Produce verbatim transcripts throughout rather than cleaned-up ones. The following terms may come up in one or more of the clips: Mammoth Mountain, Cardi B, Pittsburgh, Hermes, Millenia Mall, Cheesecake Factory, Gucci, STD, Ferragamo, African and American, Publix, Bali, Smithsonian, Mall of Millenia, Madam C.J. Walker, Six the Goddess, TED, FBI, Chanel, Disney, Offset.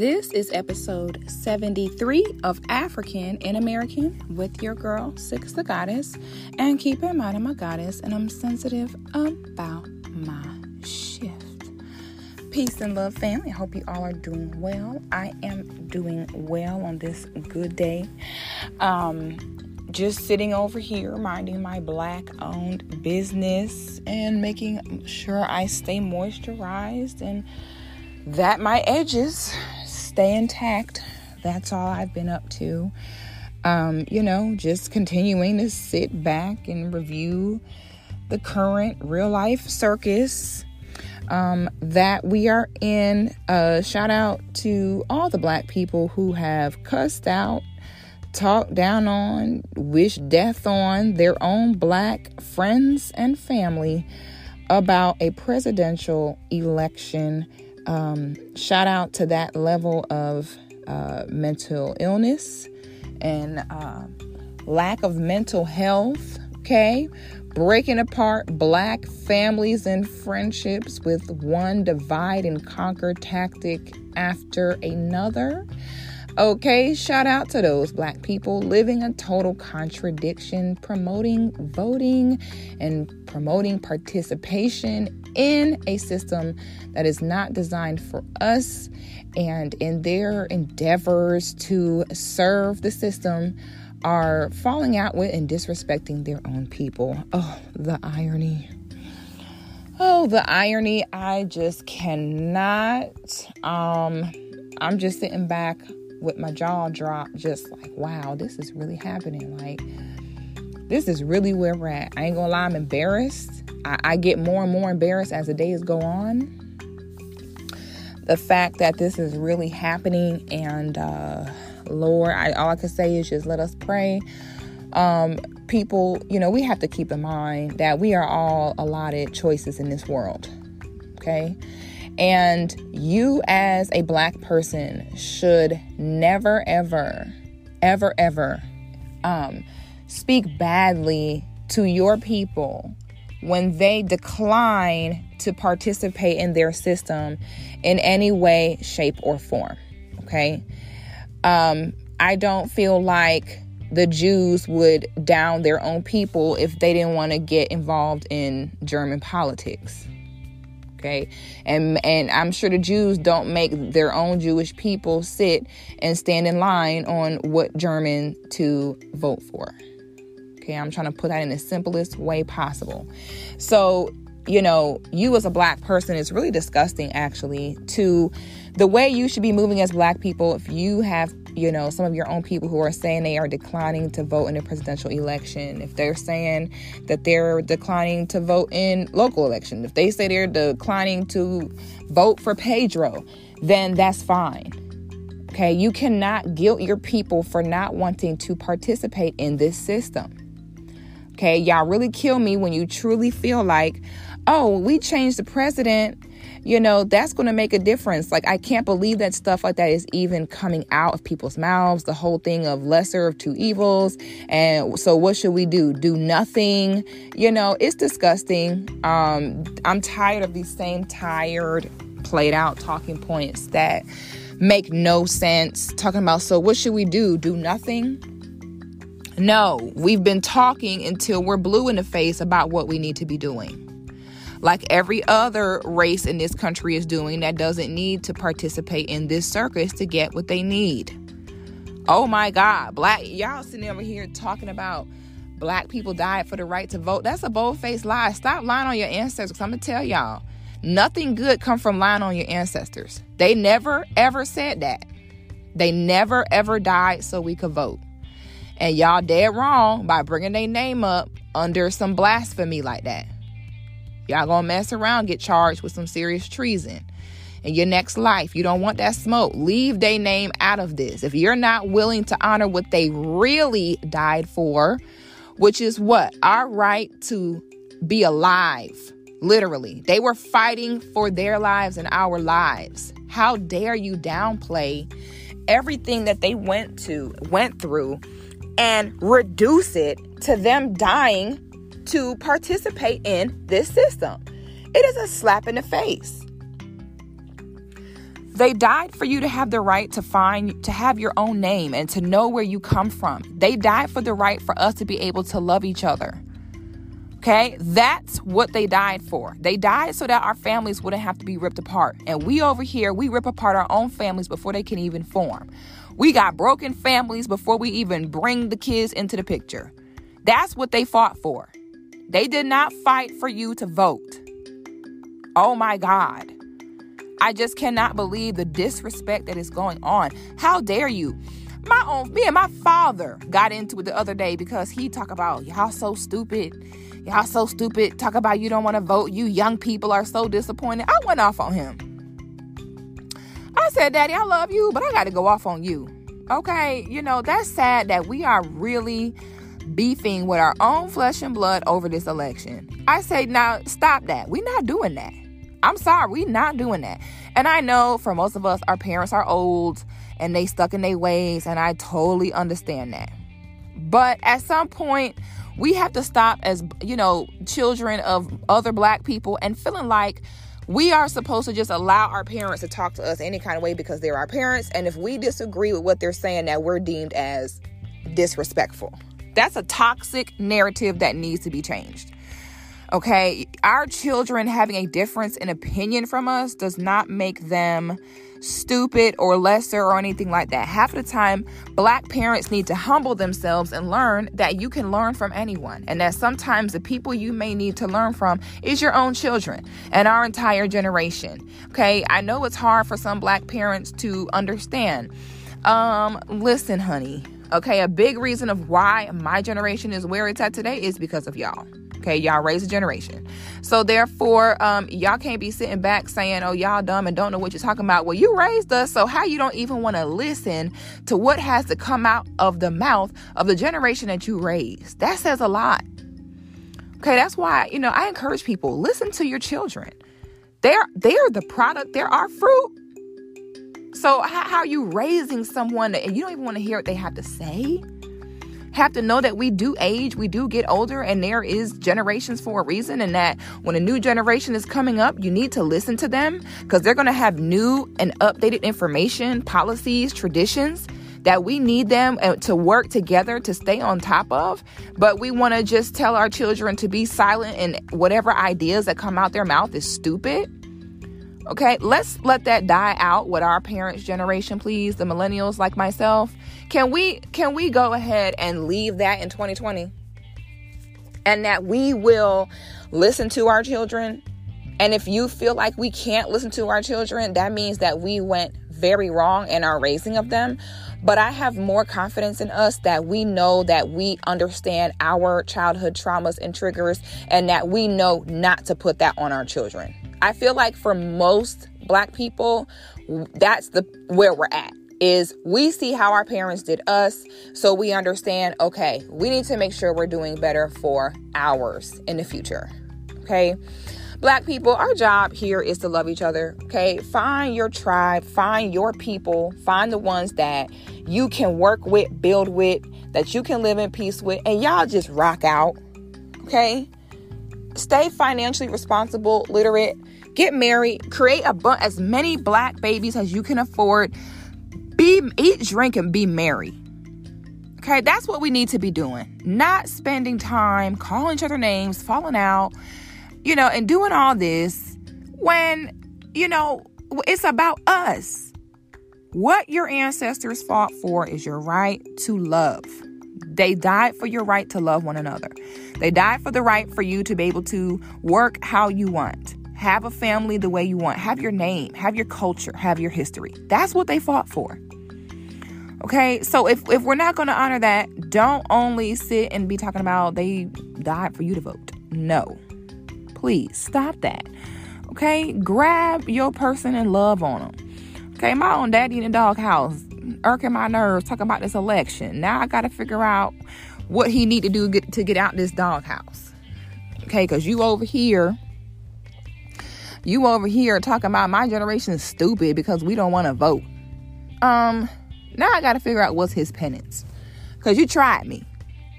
This is episode seventy-three of African and American with your girl, Six the Goddess. And keep in mind, I'm a goddess and I'm sensitive about my shift. Peace and love, family. I hope you all are doing well. I am doing well on this good day. Um... Just sitting over here, minding my black-owned business and making sure I stay moisturized and that my edges stay intact. That's all I've been up to. Um, you know, just continuing to sit back and review the current real-life circus um, that we are in. Uh, shout out to all the black people who have cussed out, talked down on, wished death on their own black friends and family about a presidential election. Um, shout out to that level of uh, mental illness and uh, lack of mental health, okay? Breaking apart black families and friendships with one divide and conquer tactic after another. Okay, shout out to those black people living a total contradiction, promoting voting and promoting participation in a system that is not designed for us, and in their endeavors to serve the system are falling out with and disrespecting their own people. Oh, the irony. Oh, the irony. I just cannot. Um, I'm just sitting back with my jaw dropped, just like, wow, this is really happening. Like, this is really where we're at. I ain't gonna lie, I'm embarrassed. I, I get more and more embarrassed as the days go on. The fact that this is really happening, and uh, Lord, I, all I can say is just let us pray. Um, people, you know, we have to keep in mind that we are all allotted choices in this world, okay? And you as a black person should never, ever, ever, ever um, speak badly to your people when they decline to participate in their system in any way, shape, or form. Okay. Um, I don't feel like the Jews would down their own people if they didn't want to get involved in German politics. Okay, and and I'm sure the Jews don't make their own Jewish people sit and stand in line on what German to vote for. Okay, I'm trying to put that in the simplest way possible. So, you know, you as a black person, it's really disgusting, actually, to the way you should be moving as black people if you have, you know, some of your own people who are saying they are declining to vote in the presidential election. If they're saying that they're declining to vote in local election, if they say they're declining to vote for Pedro, then that's fine. Okay, you cannot guilt your people for not wanting to participate in this system. Okay, y'all really kill me when you truly feel like, oh, we changed the president, you know, that's going to make a difference. Like, I can't believe that stuff like that is even coming out of people's mouths. The whole thing of lesser of two evils. And so what should we do? Do nothing. You know, it's disgusting. Um, I'm tired of these same tired, played out talking points that make no sense. Talking about, so what should we do? Do nothing? No, we've been talking until we're blue in the face about what we need to be doing, like every other race in this country is doing that doesn't need to participate in this circus to get what they need. Oh my God, black, y'all sitting over here talking about black people died for the right to vote. That's a bold-faced lie. Stop lying on your ancestors, because I'm going to tell y'all, nothing good come from lying on your ancestors. They never, ever said that. They never, ever died so we could vote. And y'all dead wrong by bringing their name up under some blasphemy like that. Y'all gonna mess around, get charged with some serious treason in your next life. You don't want that smoke. Leave their name out of this. If you're not willing to honor what they really died for, which is what? Our right to be alive, literally. They were fighting for their lives and our lives. How dare you downplay everything that they went to, went through and reduce it to them dying to participate in this system. It is a slap in the face. They died for you to have the right to find, to have your own name and to know where you come from. They died for the right for us to be able to love each other. Okay, that's what they died for. They died so that our families wouldn't have to be ripped apart. And we over here, we rip apart our own families before they can even form. We got broken families before we even bring the kids into the picture. That's what they fought for. They did not fight for you to vote. Oh my God. I just cannot believe the disrespect that is going on. How dare you? My own, me and my father got into it the other day because he talked about y'all so stupid. Y'all so stupid. Talk about you don't want to vote. You young people are so disappointed. I went off on him. I said, Daddy, I love you, but I got to go off on you. Okay, you know, that's sad that we are really beefing with our own flesh and blood over this election. I say, now, stop that. We're not doing that. I'm sorry, we're not doing that. And I know for most of us, our parents are old and they stuck in their ways, and I totally understand that. But at some point, we have to stop as, you know, children of other black people and feeling like we are supposed to just allow our parents to talk to us any kind of way because they're our parents. And if we disagree with what they're saying, that we're deemed as disrespectful. That's a toxic narrative that needs to be changed. Okay, our children having a difference in opinion from us does not make them stupid or lesser or anything like that. Half of the time, black parents need to humble themselves and learn that you can learn from anyone, and that sometimes the people you may need to learn from is your own children and our entire generation. Okay, I know it's hard for some black parents to understand. Um, listen, honey. Okay, a big reason of why my generation is where it's at today is because of y'all. Okay, y'all raised a generation. So therefore, um, y'all can't be sitting back saying, oh, y'all dumb and don't know what you're talking about. Well, you raised us, so how you don't even want to listen to what has to come out of the mouth of the generation that you raised? That says a lot. Okay, that's why, you know, I encourage people, listen to your children. They're, they're the product. They're our fruit. So how, how are you raising someone and you don't even want to hear what they have to say? Have to know that we do age, we do get older, and there is generations for a reason, and that when a new generation is coming up, you need to listen to them because they're going to have new and updated information, policies, traditions that we need them to work together to stay on top of. But we want to just tell our children to be silent and whatever ideas that come out their mouth is stupid. Okay, let's let that die out with our parents' generation, please. The millennials like myself. Can we can we go ahead and leave that in twenty twenty? And that we will listen to our children. And if you feel like we can't listen to our children, that means that we went very wrong in our raising of them. But I have more confidence in us that we know that we understand our childhood traumas and triggers and that we know not to put that on our children. I feel like for most black people, that's the where we're at, is we see how our parents did us. So we understand, okay, we need to make sure we're doing better for ours in the future. Okay. Black people, our job here is to love each other. Okay. Find your tribe, find your people, find the ones that you can work with, build with, that you can live in peace with, and y'all just rock out. Okay. Stay financially responsible, literate, get married, create a bu- as many black babies as you can afford, be eat, drink, and be merry. Okay, that's what we need to be doing. Not spending time calling each other names, falling out, you know, and doing all this when, you know, it's about us. What your ancestors fought for is your right to love. They died for your right to love one another. They died for the right for you to be able to work how you want, have a family the way you want, have your name, have your culture, have your history. That's what they fought for. Okay, so if, if we're not going to honor that, don't only sit and be talking about they died for you to vote. No, please stop that. Okay, grab your person and love on them. Okay, my own daddy in the doghouse, irking my nerves, talking about this election. Now I got to figure out what he need to do get, to get out this doghouse. Okay, because you over here, you over here talking about my generation is stupid because we don't want to vote. Um, now I got to figure out what's his penance. Because you tried me,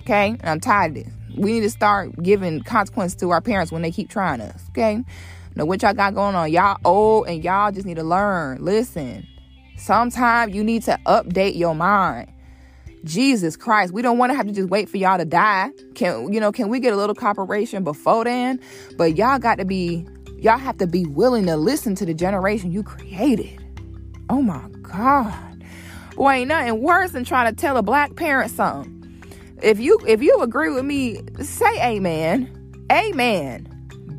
okay? And I'm tired of this. We need to start giving consequences to our parents when they keep trying us, okay? know what y'all got going on. Y'all old and y'all just need to learn. Listen, sometimes you need to update your mind. Jesus Christ, we don't want to have to just wait for y'all to die. Can you know? Can we get a little cooperation before then? But y'all got to be, y'all have to be willing to listen to the generation you created. Oh my God, boy, ain't nothing worse than trying to tell a black parent something. If you if you agree with me, say amen, amen.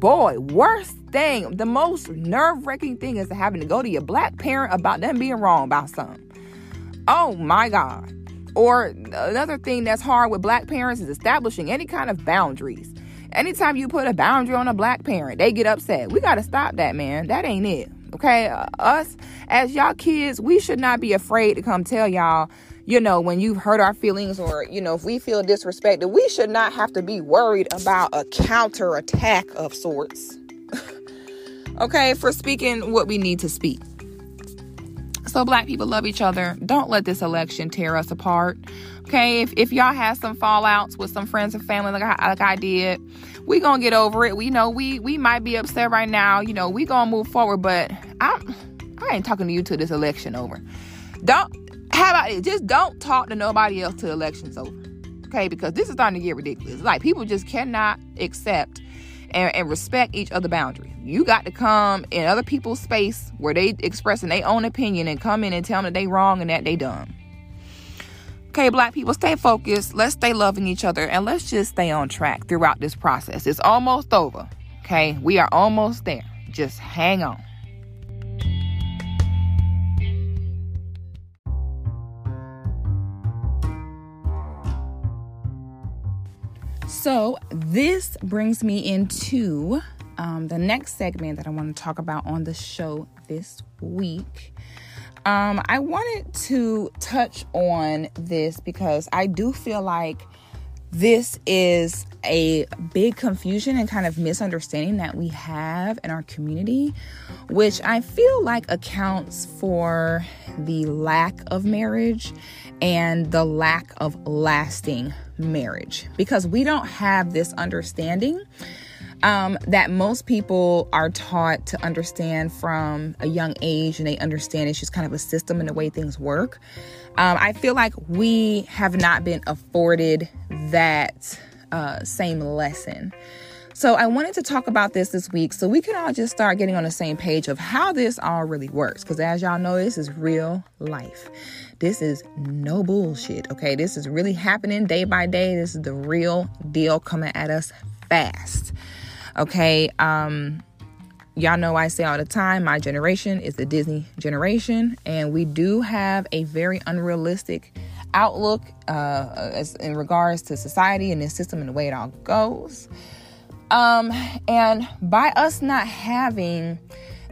Boy, worst thing, the most nerve-wracking thing is having to go to your black parent about them being wrong about something. Oh my God. Or another thing that's hard with black parents is establishing any kind of boundaries. Anytime you put a boundary on a black parent, they get upset. We got to stop that, man. That ain't it. Okay? Uh, us, as y'all kids, we should not be afraid to come tell y'all, you know, when you've hurt our feelings or, you know, if we feel disrespected, we should not have to be worried about a counterattack of sorts. Okay? For speaking what we need to speak. So black people, love each other. Don't let this election tear us apart. Okay, if, if y'all have some fallouts with some friends and family like I, like I did, we gonna get over it. We know we we might be upset right now. You know, we gonna move forward, but I I ain't talking to you till this election over. Don't, how about it? Just don't talk to nobody else till the election's over. Okay, because this is starting to get ridiculous. Like, people just cannot accept And, and respect each other's boundaries. You got to come in other people's space where they expressing their own opinion and come in and tell them that they wrong and that they dumb. Okay, black people, stay focused. Let's stay loving each other and let's just stay on track throughout this process. It's almost over. Okay, we are almost there. Just hang on. So this brings me into um, the next segment that I want to talk about on the show this week. Um, I wanted to touch on this because I do feel like this is a big confusion and kind of misunderstanding that we have in our community, which I feel like accounts for the lack of marriage and the lack of lasting marriage, because we don't have this understanding um, that most people are taught to understand from a young age, and they understand it's just kind of a system and the way things work. Um, I feel like we have not been afforded that uh, same lesson. So I wanted to talk about this this week so we can all just start getting on the same page of how this all really works. Because as y'all know, this is real life. This is no bullshit, okay? This is really happening day by day. This is the real deal coming at us fast, okay? Um, y'all know I say all the time, my generation is the Disney generation, and we do have a very unrealistic outlook uh, as in regards to society and this system and the way it all goes. Um, and by us not having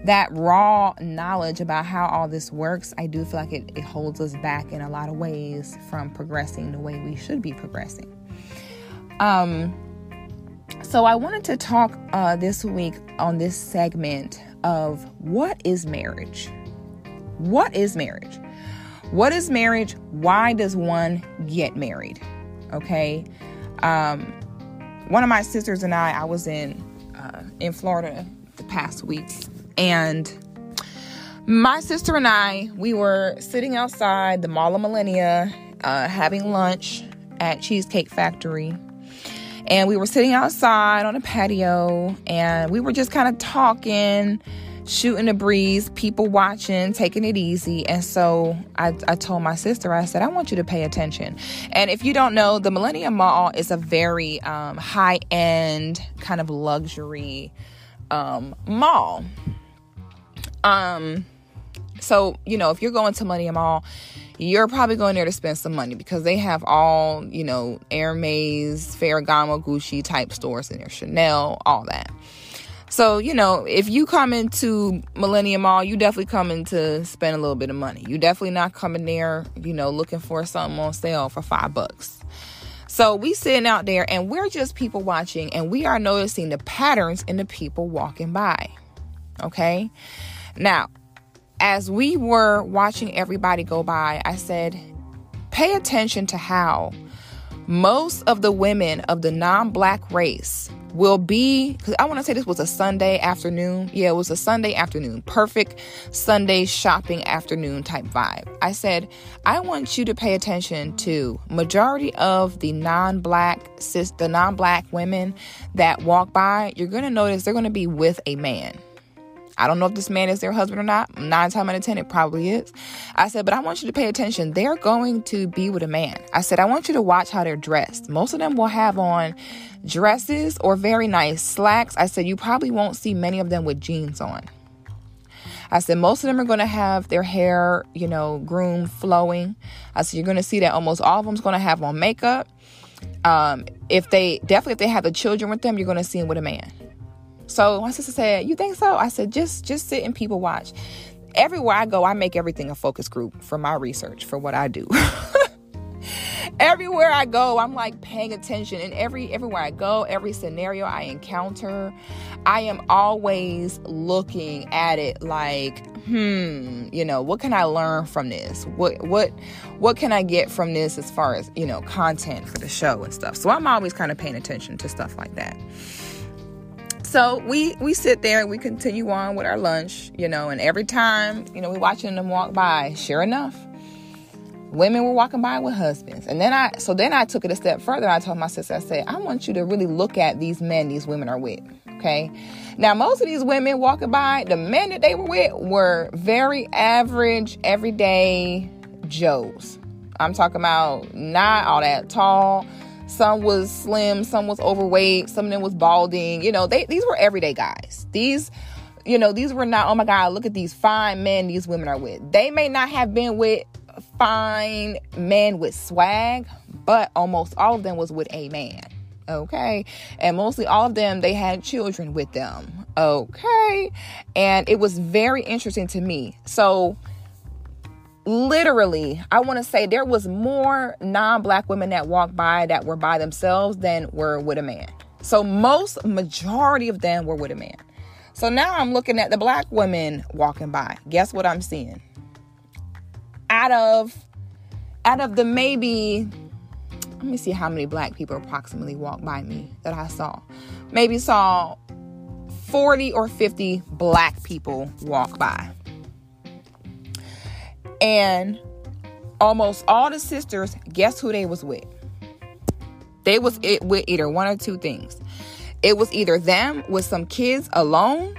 that raw knowledge about how all this works, I do feel like it, it holds us back in a lot of ways from progressing the way we should be progressing. Um, so I wanted to talk uh, this week on this segment of what is marriage? What is marriage? What is marriage? Why does one get married? Okay. Um, one of my sisters and I, I was in uh, in Florida the past week. And my sister and I, we were sitting outside the Mall of Millenia, uh, having lunch at Cheesecake Factory. And we were sitting outside on a patio, and we were just kind of talking, shooting the breeze, people watching, taking it easy. And so I, I told my sister, I said, I want you to pay attention. And if you don't know, the Millenia Mall is a very um, high-end kind of luxury um, mall. Um, so, you know, if you're going to Millenia Mall, you're probably going there to spend some money because they have all, you know, Hermes, Ferragamo, Gucci type stores in there, Chanel, all that. So, you know, if you come into Millenia Mall, you definitely come in to spend a little bit of money. You definitely not coming there, you know, looking for something on sale for five bucks. So we sitting out there and we're just people watching, and we are noticing the patterns in the people walking by. Okay. Now, as we were watching everybody go by, I said, pay attention to how most of the women of the non-black race will be, because I want to say this was a Sunday afternoon. Yeah, it was a Sunday afternoon. Perfect Sunday shopping afternoon type vibe. I said, I want you to pay attention to majority of the non-black sis, the non-black women that walk by. You're going to notice they're going to be with a man. I don't know if this man is their husband or not. Nine times out of ten, it probably is. I said, but I want you to pay attention. They're going to be with a man. I said, I want you to watch how they're dressed. Most of them will have on dresses or very nice slacks. I said, you probably won't see many of them with jeans on. I said, most of them are going to have their hair, you know, groomed, flowing. I said, you're going to see that almost all of them's going to have on makeup. Um, if they definitely if they have the children with them, you're going to see them with a man. So my sister said, you think so? I said, just just sit and people watch. Everywhere I go, I make everything a focus group for my research, for what I do. Everywhere I go, I'm like paying attention. And every everywhere I go, every scenario I encounter, I am always looking at it like, hmm, you know, what can I learn from this? What what what can I get from this as far as, you know, content for the show and stuff? So I'm always kind of paying attention to stuff like that. So we, we sit there and we continue on with our lunch, you know, and every time, you know, we're watching them walk by, sure enough, women were walking by with husbands. And then I, so then I took it a step further. I told my sister, I said, I want you to really look at these men these women are with, okay? Now, most of these women walking by, the men that they were with were very average, everyday Joes. I'm talking about not all that tall. Some was slim, some was overweight, some of them was balding. You know, they these were everyday guys. These, you know, these were not, oh my God, look at these fine men these women are with. They may not have been with fine men with swag, but almost all of them was with a man, okay? And mostly all of them, they had children with them, okay? And it was very interesting to me. So literally, I want to say there was more non-black women that walked by that were by themselves than were with a man. So most majority of them were with a man. So now I'm looking at the black women walking by. Guess what I'm seeing? Out of, out of the maybe, let me see how many black people approximately walked by me that I saw. Maybe saw forty or fifty black people walk by. And almost all the sisters, guess who they was with? They was it with either one or two things. It was either them with some kids alone,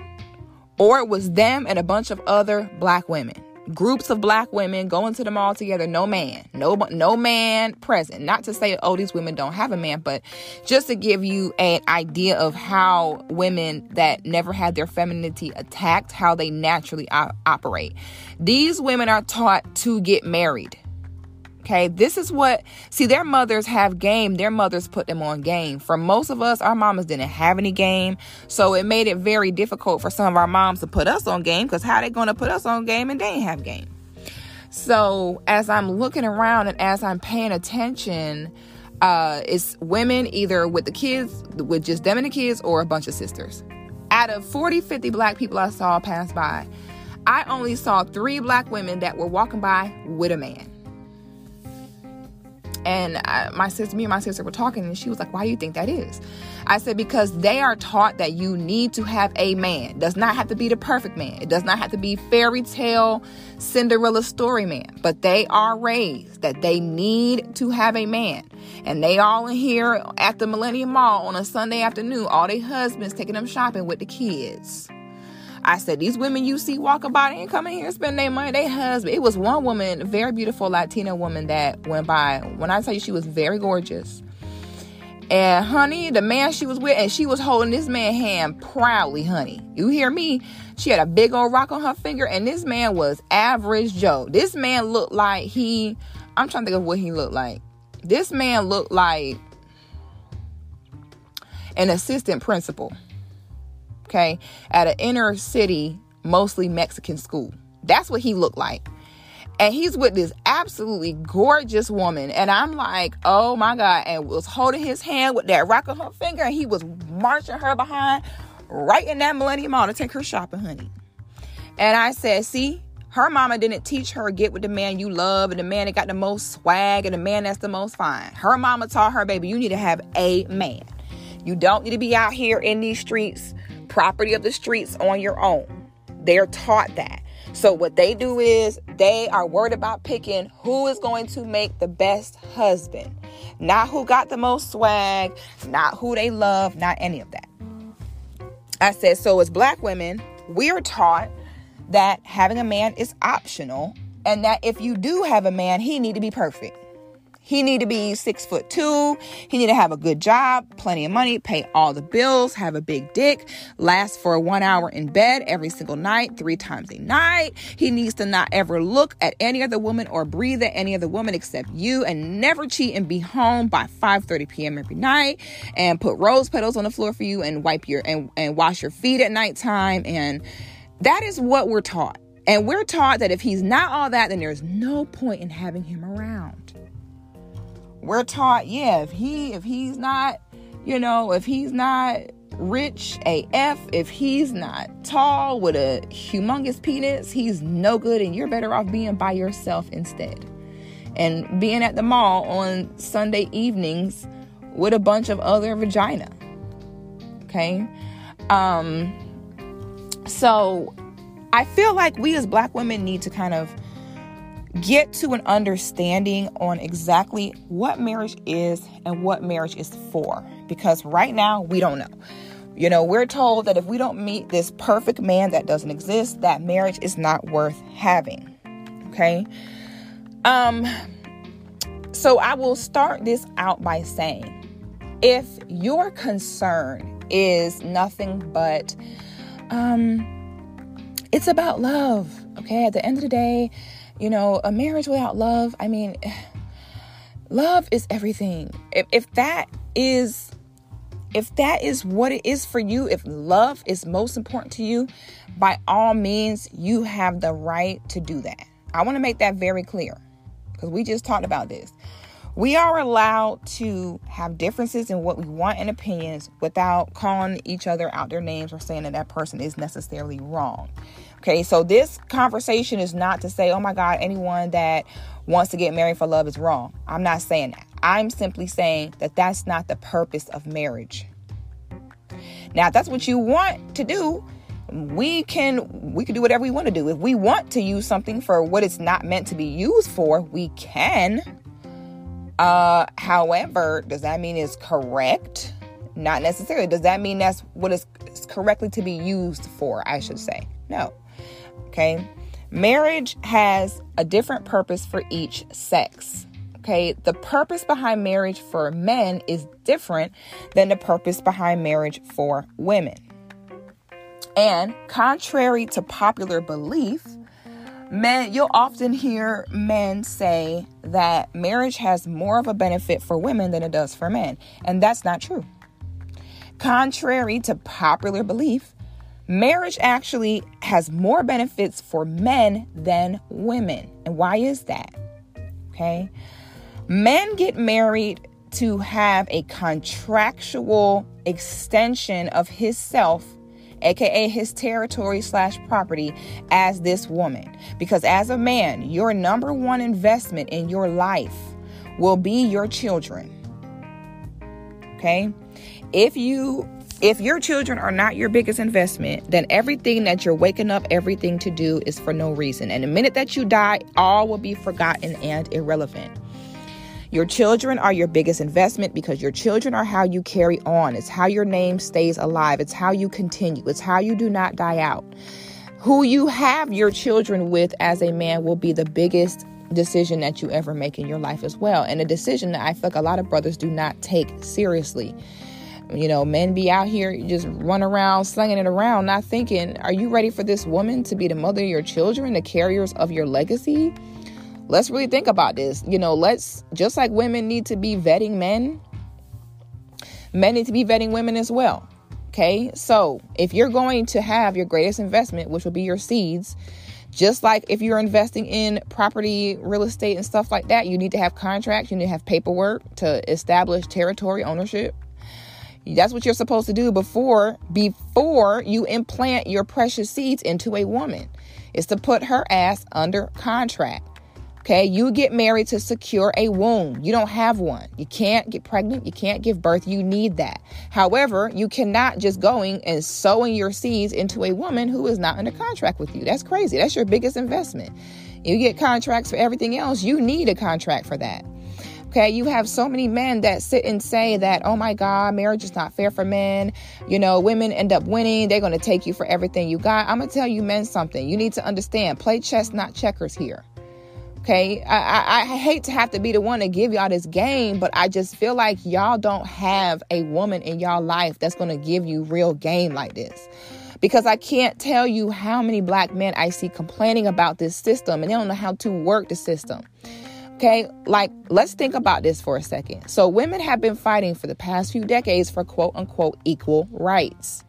or it was them and a bunch of other black women. Groups of black women going to the mall together, no man, no no man present. Not to say, oh, these women don't have a man, but just to give you an idea of how women that never had their femininity attacked, how they naturally op- operate. These women are taught to get married. Okay, this is what, see, their mothers have game. Their mothers put them on game. For most of us, our mamas didn't have any game. So it made it very difficult for some of our moms to put us on game, because how are they going to put us on game and they ain't have game? So as I'm looking around and as I'm paying attention, uh, it's women either with the kids, with just them and the kids, or a bunch of sisters. Out of forty, fifty black people I saw pass by, I only saw three black women that were walking by with a man. And I, my sister, me and my sister were talking, and she was like, why do you think that is? I said, because they are taught that you need to have a man. Does not have to be the perfect man. It does not have to be fairy tale Cinderella story man. But they are raised that they need to have a man. And they all in here at the Millenia Mall on a Sunday afternoon, all their husbands taking them shopping with the kids. I said, these women you see walking by, they ain't coming here and spend their money. They husband. It was one woman, a very beautiful Latina woman that went by. When I tell you she was very gorgeous. And honey, the man she was with, and she was holding this man's hand proudly, honey. You hear me? She had a big old rock on her finger, and this man was average Joe. This man looked like he, I'm trying to think of what he looked like. This man looked like an assistant principal. Okay, at an inner city, mostly Mexican school. That's what he looked like. And he's with this absolutely gorgeous woman. And I'm like, oh my God. And was holding his hand with that rock on her finger. And he was marching her behind right in that Millenia Mall to take her shopping, honey. And I said, see, her mama didn't teach her get with the man you love and the man that got the most swag and the man that's the most fine. Her mama taught her, baby, you need to have a man. You don't need to be out here in these streets, property of the streets, on your own. They're taught that. So what they do is they are worried about picking who is going to make the best husband. Not who got the most swag, not who they love, not any of that. I said, so as black women, we're taught that having a man is optional, and that if you do have a man, he need to be perfect. He need to be six foot two. He need to have a good job, plenty of money, pay all the bills, have a big dick, last for one hour in bed every single night, three times a night. He needs to not ever look at any other woman or breathe at any other woman except you, and never cheat, and be home by five thirty p.m. every night, and put rose petals on the floor for you, and wipe your and, and wash your feet at nighttime. And that is what we're taught. And we're taught that if he's not all that, then there's no point in having him around. We're taught, yeah, if he if he's not, you know, if he's not rich A F, if he's not tall with a humongous penis, he's no good, and you're better off being by yourself instead. And being at the mall on Sunday evenings with a bunch of other vagina. Okay? Um, so I feel like we as black women need to kind of get to an understanding on exactly what marriage is and what marriage is for, because right now we don't know. You know, we're told that if we don't meet this perfect man that doesn't exist, that marriage is not worth having. Okay. Um, so I will start this out by saying, if your concern is nothing but, um, it's about love. Okay. At the end of the day, you know, a marriage without love, I mean, love is everything. If, if that is, if that is what it is for you, if love is most important to you, by all means, you have the right to do that. I want to make that very clear, because we just talked about this. We are allowed to have differences in what we want and opinions without calling each other out their names or saying that that person is necessarily wrong. Okay, so this conversation is not to say, oh my God, anyone that wants to get married for love is wrong. I'm not saying that. I'm simply saying that that's not the purpose of marriage. Now, if that's what you want to do, we can we can do whatever we want to do. If we want to use something for what it's not meant to be used for, we can. Uh, however, does that mean it's correct? Not necessarily. Does that mean that's what it's correctly to be used for, I should say? No. Okay. Marriage has a different purpose for each sex. Okay. The purpose behind marriage for men is different than the purpose behind marriage for women. And contrary to popular belief, men, you'll often hear men say that marriage has more of a benefit for women than it does for men. And that's not true. Contrary to popular belief, marriage actually has more benefits for men than women. And why is that? Okay. Men get married to have a contractual extension of his self, aka his territory slash property, as this woman. Because as a man, your number one investment in your life will be your children. Okay. If you If your children are not your biggest investment, then everything that you're waking up, everything to do is for no reason. And the minute that you die, all will be forgotten and irrelevant. Your children are your biggest investment, because your children are how you carry on. It's how your name stays alive. It's how you continue. It's how you do not die out. Who you have your children with as a man will be the biggest decision that you ever make in your life as well. And a decision that I feel like a lot of brothers do not take seriously. You know, men be out here, just run around, slinging it around, not thinking, are you ready for this woman to be the mother of your children, the carriers of your legacy? Let's really think about this. You know, let's, just like women need to be vetting men, men need to be vetting women as well. Okay. So if you're going to have your greatest investment, which will be your seeds, just like if you're investing in property, real estate, and stuff like that, you need to have contracts, you need to have paperwork to establish territory ownership. That's what you're supposed to do before before you implant your precious seeds into a woman, is to put her ass under contract. Okay, you get married to secure a womb. You don't have one. You can't get pregnant. You can't give birth. You need that. However, you cannot just going and sowing your seeds into a woman who is not under contract with you. That's crazy. That's your biggest investment. You get contracts for everything else. You need a contract for that. Okay, you have so many men that sit and say that, oh my God, marriage is not fair for men. You know, women end up winning. They're going to take you for everything you got. I'm going to tell you men something. You need to understand, play chess, not checkers here. Okay, I, I, I hate to have to be the one to give y'all this game, but I just feel like y'all don't have a woman in y'all life that's going to give you real game like this. Because I can't tell you how many black men I see complaining about this system and they don't know how to work the system. Okay, like, let's think about this for a second. So women have been fighting for the past few decades for quote unquote equal rights.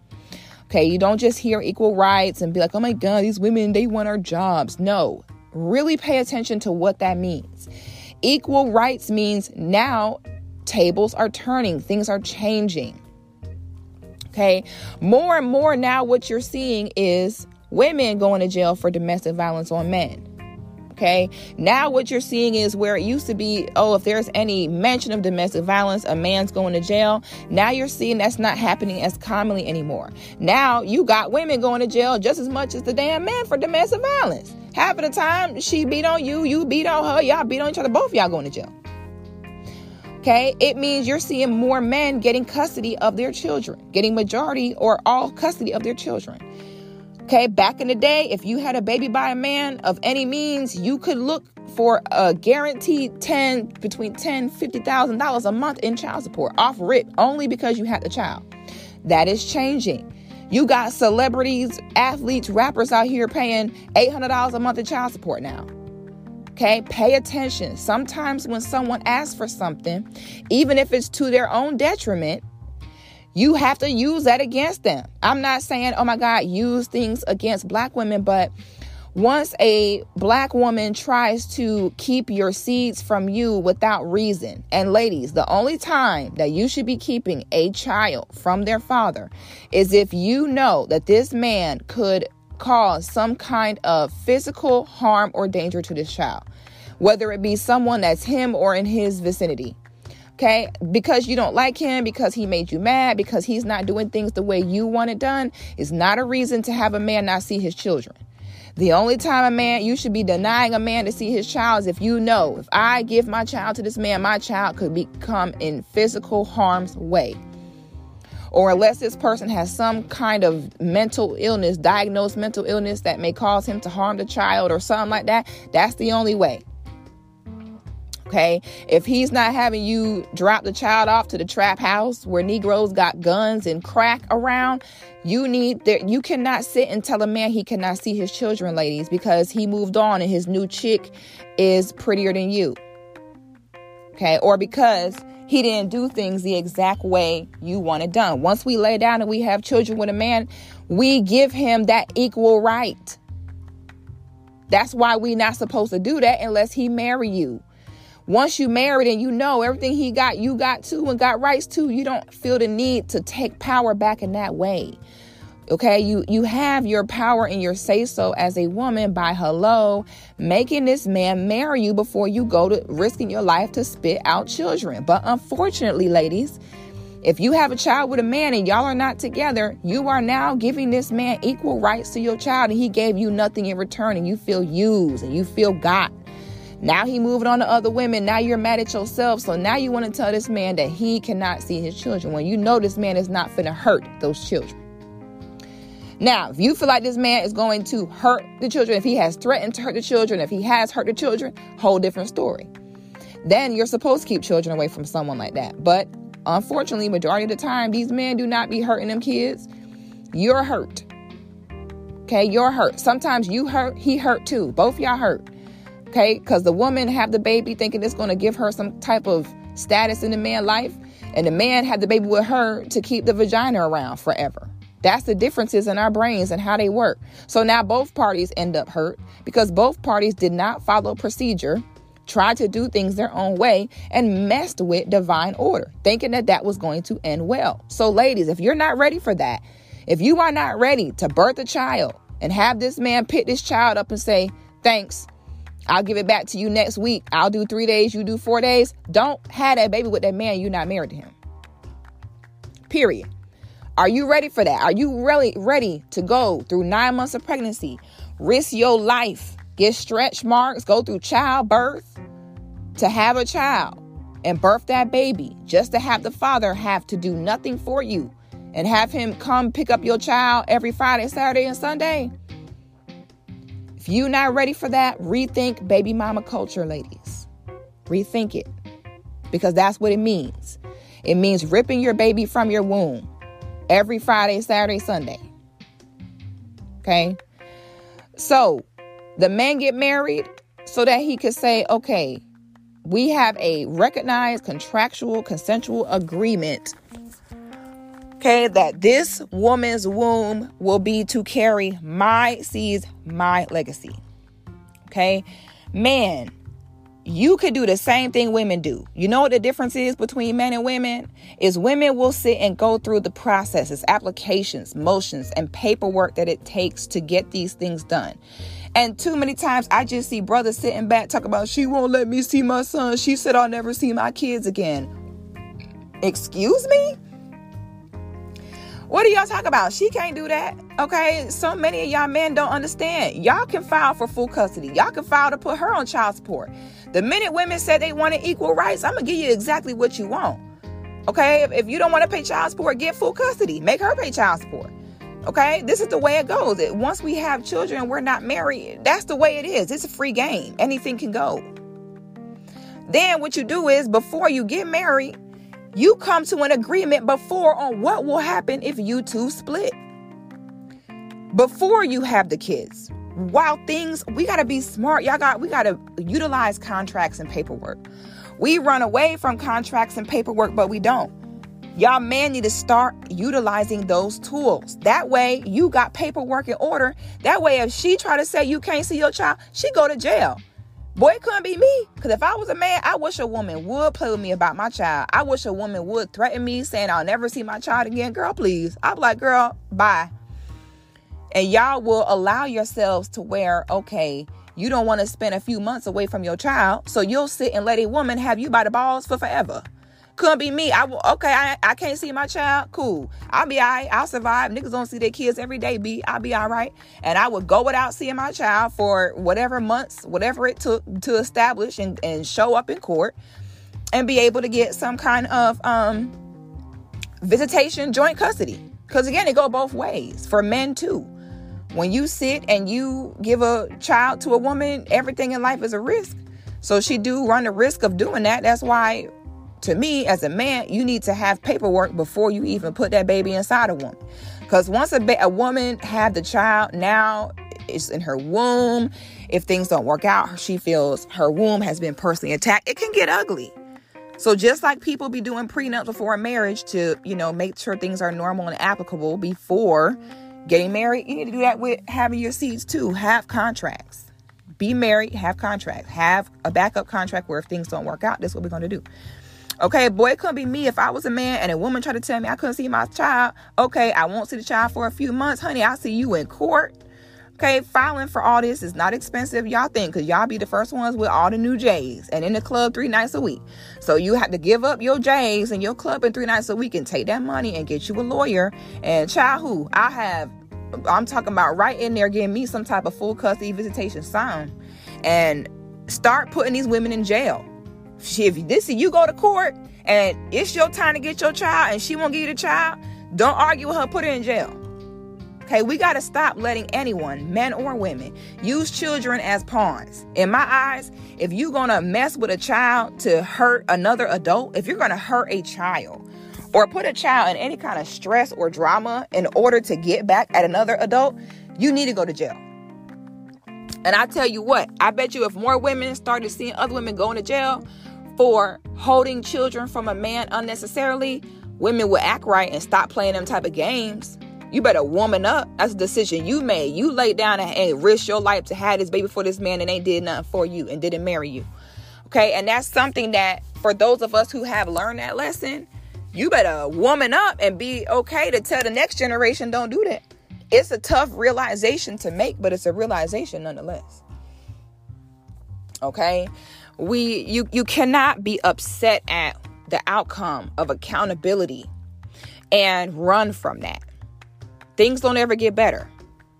Okay, you don't just hear equal rights and be like, oh my God, these women, they want our jobs. No. Really pay attention to what that means. Equal rights means now tables are turning. Things are changing. Okay. More and more now what you're seeing is women going to jail for domestic violence on men. Okay. Now what you're seeing is where it used to be, oh, if there's any mention of domestic violence, a man's going to jail. Now you're seeing that's not happening as commonly anymore. Now you got women going to jail just as much as the damn men for domestic violence. Half of the time, she beat on you, you beat on her, y'all beat on each other, both of y'all going to jail. Okay? It means you're seeing more men getting custody of their children, getting majority or all custody of their children. Okay? Back in the day, if you had a baby by a man of any means, you could look for a guaranteed ten between ten fifty thousand dollars a month in child support off rip only because you had the child. That is changing. You got celebrities, athletes, rappers out here paying eight hundred dollars a month in child support now. Okay, pay attention. Sometimes when someone asks for something, even if it's to their own detriment, you have to use that against them. I'm not saying, oh my God, use things against black women, but once a black woman tries to keep your seeds from you without reason, and ladies, the only time that you should be keeping a child from their father is if you know that this man could cause some kind of physical harm or danger to this child, whether it be someone that's him or in his vicinity. Okay, because you don't like him, because he made you mad, because he's not doing things the way you want it done, is not a reason to have a man not see his children. The only time a man, you should be denying a man to see his child is if you know, if I give my child to this man, my child could become in physical harm's way. Or unless this person has some kind of mental illness, diagnosed mental illness that may cause him to harm the child or something like that, that's the only way. Okay, if he's not having you drop the child off to the trap house where Negroes got guns and crack around, you need that. You cannot sit and tell a man he cannot see his children, ladies, because he moved on and his new chick is prettier than you. Okay, or because he didn't do things the exact way you want it done. Once we lay down and we have children with a man, we give him that equal right. That's why we're not supposed to do that unless he marry you. Once you married and you know everything he got, you got too and got rights too, you don't feel the need to take power back in that way. Okay, you you have your power and your say-so as a woman by, hello, making this man marry you before you go to risking your life to spit out children. But unfortunately, ladies, if you have a child with a man and y'all are not together, you are now giving this man equal rights to your child and he gave you nothing in return and you feel used and you feel got. Now he moving on to other women. Now you're mad at yourself. So now you want to tell this man that he cannot see his children when you know this man is not finna hurt those children. Now, if you feel like this man is going to hurt the children, if he has threatened to hurt the children, if he has hurt the children, whole different story. Then you're supposed to keep children away from someone like that. But unfortunately, majority of the time, these men do not be hurting them kids. You're hurt. Okay, you're hurt. Sometimes you hurt, he hurt too. Both y'all hurt. Okay, because the woman have the baby thinking it's going to give her some type of status in the man's life. And the man had the baby with her to keep the vagina around forever. That's the differences in our brains and how they work. So now both parties end up hurt because both parties did not follow procedure, tried to do things their own way, and messed with divine order, thinking that that was going to end well. So ladies, if you're not ready for that, if you are not ready to birth a child and have this man pick this child up and say, thanks, I'll give it back to you next week. I'll do three days. You do four days. Don't have that baby with that man. You're not married to him. Period. Are you ready for that? Are you really ready to go through nine months of pregnancy? Risk your life. Get stretch marks. Go through childbirth to have a child and birth that baby just to have the father have to do nothing for you and have him come pick up your child every Friday, Saturday, and Sunday. If you're not ready for that, rethink baby mama culture, ladies. Rethink it, because that's what it means. It means ripping your baby from your womb every Friday, Saturday, Sunday. Okay? So the man get married so that he could say, okay, we have a recognized contractual consensual agreement, okay, that this woman's womb will be to carry my seeds, my legacy. Okay, man, you could do the same thing women do. You know what the difference is between men and women? Is women will sit and go through the processes, applications, motions, and paperwork that it takes to get these things done. And too many times I just see brothers sitting back talking about, she won't let me see my son. She said I'll never see my kids again. Excuse me? What do y'all talk about? She can't do that. Okay, so many of y'all men don't understand. Y'all can file for full custody. Y'all can file to put her on child support. The minute women said they wanted equal rights, I'm going to give you exactly what you want. Okay, if, if you don't want to pay child support, get full custody. Make her pay child support. Okay, this is the way it goes. It, once we have children, we're not married. That's the way it is. It's a free game. Anything can go. Then what you do is before you get married, you come to an agreement before on what will happen if you two split. Before you have the kids. While things, we got to be smart. Y'all got, we got to utilize contracts and paperwork. We run away from contracts and paperwork, but we don't. Y'all men need to start utilizing those tools. That way you got paperwork in order. That way if she try to say you can't see your child, she go to jail. Boy, it couldn't be me, because if I was a man, I wish a woman would play with me about my child. I wish a woman would threaten me saying I'll never see my child again. Girl, please. I'd be like, girl, bye. And y'all will allow yourselves to where, okay, you don't want to spend a few months away from your child, so you'll sit and let a woman have you by the balls for forever. Couldn't be me. I will, okay, I, I can't see my child. Cool. I'll be all right. I'll survive. Niggas don't see their kids every day, B. I'll be all right. And I would go without seeing my child for whatever months, whatever it took to establish and, and show up in court and be able to get some kind of um, visitation joint custody. Because again, it go both ways for men too. When you sit and you give a child to a woman, everything in life is a risk. So she do run the risk of doing that. That's why, to me, as a man, you need to have paperwork before you even put that baby inside a woman. Because once a, ba- a woman had the child, now it's in her womb. If things don't work out, she feels her womb has been personally attacked. It can get ugly. So just like people be doing prenups before a marriage to, you know, make sure things are normal and applicable before getting married, you need to do that with having your seeds too. Have contracts. Be married, have contracts. Have a backup contract where if things don't work out, that's what we're going to do. Okay, boy, it couldn't be me. If I was a man and a woman tried to tell me I couldn't see my child, okay, I won't see the child for a few months. Honey, I'll see you in court. Okay, filing for all this is not expensive, y'all think, because y'all be the first ones with all the new J's and in the club three nights a week. So you have to give up your J's and your club in three nights a week and take that money and get you a lawyer. And child who I have, I'm talking about right in there getting me some type of full custody visitation sign and start putting these women in jail. If this is you go to court and it's your time to get your child and she won't give you the child, don't argue with her, put her in jail. Okay, we got to stop letting anyone, men or women, use children as pawns. In my eyes, if you're going to mess with a child to hurt another adult, if you're going to hurt a child or put a child in any kind of stress or drama in order to get back at another adult, you need to go to jail. And I tell you what, I bet you if more women started seeing other women going to jail for holding children from a man unnecessarily, women will act right and stop playing them type of games. You better woman up. That's a decision you made. You laid down and, and risked your life to have this baby for this man and they did nothing for you and didn't marry you. Okay, and that's something that for those of us who have learned that lesson, you better woman up and be okay to tell the next generation don't do that. It's a tough realization to make, but it's a realization nonetheless. Okay, we you you cannot be upset at the outcome of accountability and run from that. Things don't ever get better.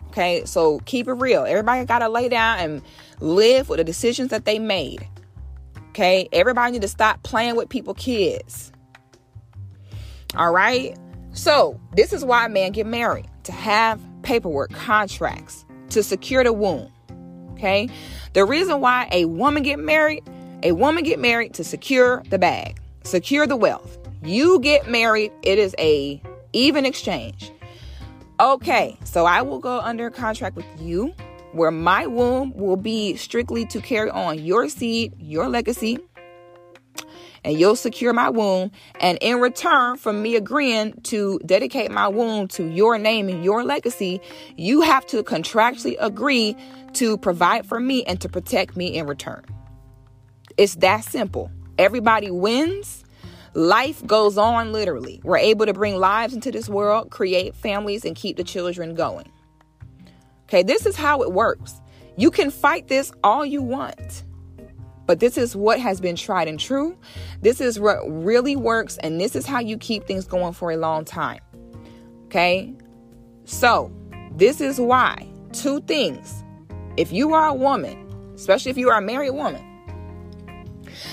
Okay, so keep it real. Everybody got to lay down and live with the decisions that they made. Okay, everybody need to stop playing with people's kids. All right, so this is why men get married, to have paperwork, contracts, to secure the womb. Okay, the reason why a woman get married, a woman get married to secure the bag, secure the wealth. You get married, it is a even exchange. Okay, so I will go under contract with you where my womb will be strictly to carry on your seed, your legacy, and you'll secure my womb. And in return for me agreeing to dedicate my womb to your name and your legacy, you have to contractually agree to provide for me and to protect me in return. It's that simple. Everybody wins. Life goes on, literally. We're able to bring lives into this world, create families, and keep the children going. Okay, this is how it works. You can fight this all you want, but this is what has been tried and true. This is what really works, and this is how you keep things going for a long time. Okay, so this is why two things. If you are a woman, especially if you are a married woman,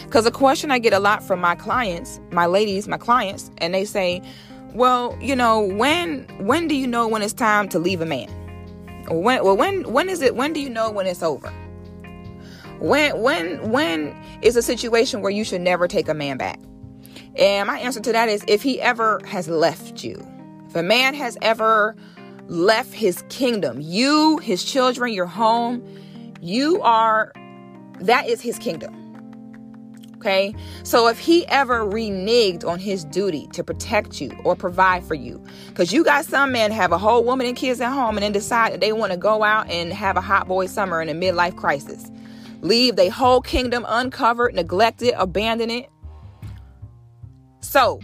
because a question I get a lot from my clients, my ladies, my clients, and they say, well, you know, when when do you know when it's time to leave a man? Or when, well, when when is it? When do you know when it's over? When when when is a situation where you should never take a man back? And my answer to that is if he ever has left you. If a man has ever left his kingdom, you, his children, your home, you are, that is his kingdom. Okay, so if he ever reneged on his duty to protect you or provide for you, because you got some men have a whole woman and kids at home and then decide that they want to go out and have a hot boy summer and a midlife crisis, leave their whole kingdom uncovered, neglected, abandon it. So